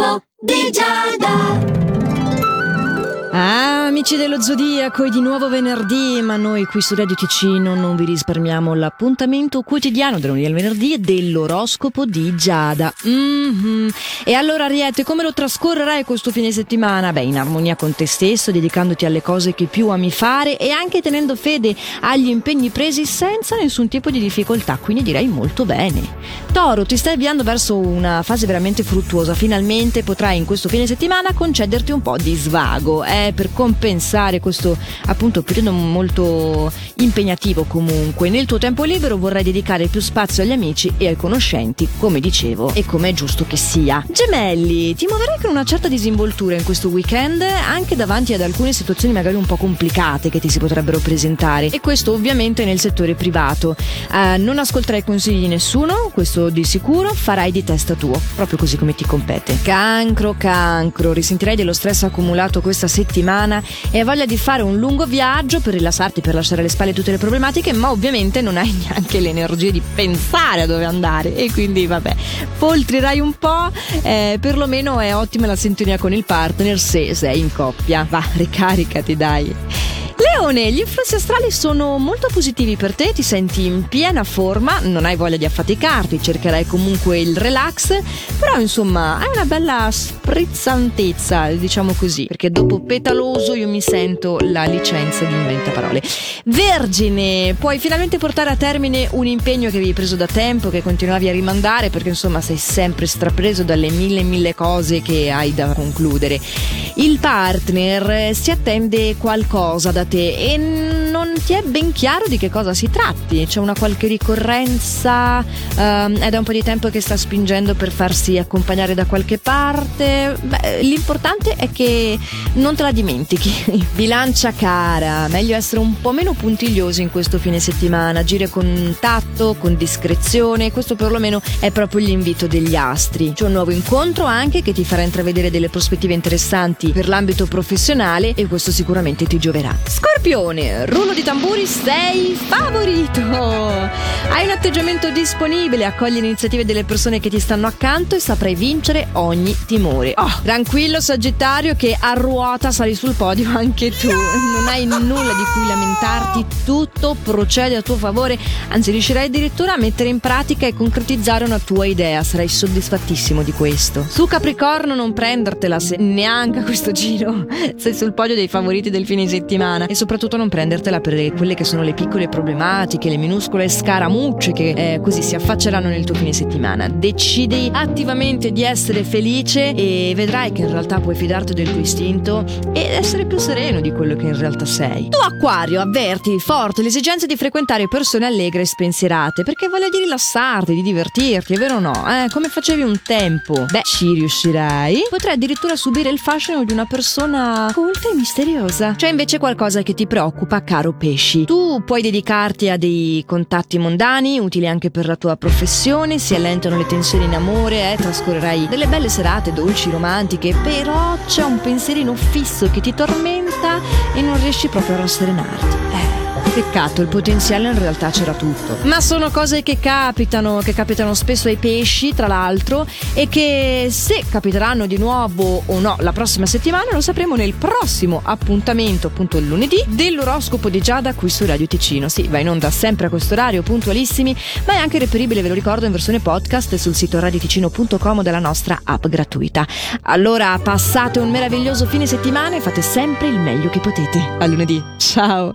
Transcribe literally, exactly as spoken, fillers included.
Horóscopo di Giada. Ah, amici dello Zodiaco, è di nuovo venerdì, ma noi qui su Radio Ticino non vi risparmiamo l'appuntamento quotidiano del lunedì al venerdì dell'oroscopo di Giada. Mm-hmm. E allora, Ariete, come lo trascorrerai questo fine settimana? Beh, in armonia con te stesso, dedicandoti alle cose che più ami fare e anche tenendo fede agli impegni presi senza nessun tipo di difficoltà, quindi direi molto bene. Toro, ti stai avviando verso una fase veramente fruttuosa, finalmente potrai in questo fine settimana concederti un po' di svago, eh? Per compensare questo appunto periodo molto impegnativo. Comunque nel tuo tempo libero vorrai dedicare più spazio agli amici e ai conoscenti, come dicevo e come è giusto che sia. Gemelli, ti muoverai con una certa disinvoltura in questo weekend, anche davanti ad alcune situazioni magari un po' complicate che ti si potrebbero presentare, e questo ovviamente nel settore privato. Eh, non ascolterai consigli di nessuno, questo di sicuro, farai di testa tuo, proprio così come ti compete. Cancro, cancro, risentirai dello stress accumulato questa settimana settimana e hai voglia di fare un lungo viaggio per rilassarti, per lasciare alle spalle tutte le problematiche, ma ovviamente non hai neanche le energie di pensare a dove andare e quindi vabbè, poltrirai un po'. Eh, perlomeno è ottima la sintonia con il partner se sei in coppia. Va, ricaricati dai. Leone, gli influssi astrali sono molto positivi per te, ti senti in piena forma, non hai voglia di affaticarti, cercherai comunque il relax, però insomma hai una bella sprezzantezza, diciamo così, perché dopo Petaloso io mi sento la licenza di inventaparole. Vergine, puoi finalmente portare a termine un impegno che avevi preso da tempo, che continuavi a rimandare, perché insomma sei sempre strapreso dalle mille mille cose che hai da concludere. Il partner si attende qualcosa da te e non ti è ben chiaro di che cosa si tratti, c'è una qualche ricorrenza, ehm, è da un po' di tempo che sta spingendo per farsi accompagnare da qualche parte. Beh, l'importante è che non te la dimentichi. Bilancia cara, meglio essere un po' meno puntigliosi in questo fine settimana, agire con tatto, con discrezione, questo perlomeno è proprio l'invito degli astri. C'è un nuovo incontro anche che ti farà intravedere delle prospettive interessanti per l'ambito professionale e questo sicuramente ti gioverà. Scorpione, rullo di tamburi, sei favorito! Hai un atteggiamento disponibile, accogli le iniziative delle persone che ti stanno accanto e saprai vincere ogni timore. Oh, tranquillo Sagittario, che a ruota sali sul podio anche tu, non hai nulla di cui lamentarti, tutto procede a tuo favore, anzi riuscirai addirittura a mettere in pratica e concretizzare una tua idea, sarai soddisfattissimo di questo. Su Capricorno non prendertela se neanche questo Questo giro sei sul podio dei favoriti del fine settimana e soprattutto non prendertela per quelle che sono le piccole problematiche, le minuscole scaramucce che eh, così si affacceranno nel tuo fine settimana. Decidi attivamente di essere felice e vedrai che in realtà puoi fidarti del tuo istinto ed essere più sereno di quello che in realtà sei. Tu Acquario, avverti forte l'esigenza di frequentare persone allegre e spensierate, perché voglia di rilassarti, di divertirti, è vero o no? Eh, come facevi un tempo? Beh, ci riuscirai. Potrai addirittura subire il fascino di una persona colta e misteriosa. C'è invece qualcosa che ti preoccupa, caro pesci. Tu puoi dedicarti a dei contatti mondani, utili anche per la tua professione, si allentano le tensioni in amore, eh, trascorrerai delle belle serate dolci, romantiche, però c'è un pensierino fisso che ti tormenta e non riesci proprio a rasserenarti. Eh. Peccato, il potenziale in realtà c'era tutto. Ma sono cose che capitano, che capitano spesso ai pesci, tra l'altro, e che se capiteranno di nuovo o no la prossima settimana lo sapremo nel prossimo appuntamento, appunto il lunedì, dell'oroscopo di Giada qui su Radio Ticino. Sì, va in onda sempre a questo orario, puntualissimi, ma è anche reperibile, ve lo ricordo, in versione podcast sul sito radioticino punto com della nostra app gratuita. Allora passate un meraviglioso fine settimana e fate sempre il meglio che potete. A lunedì, ciao!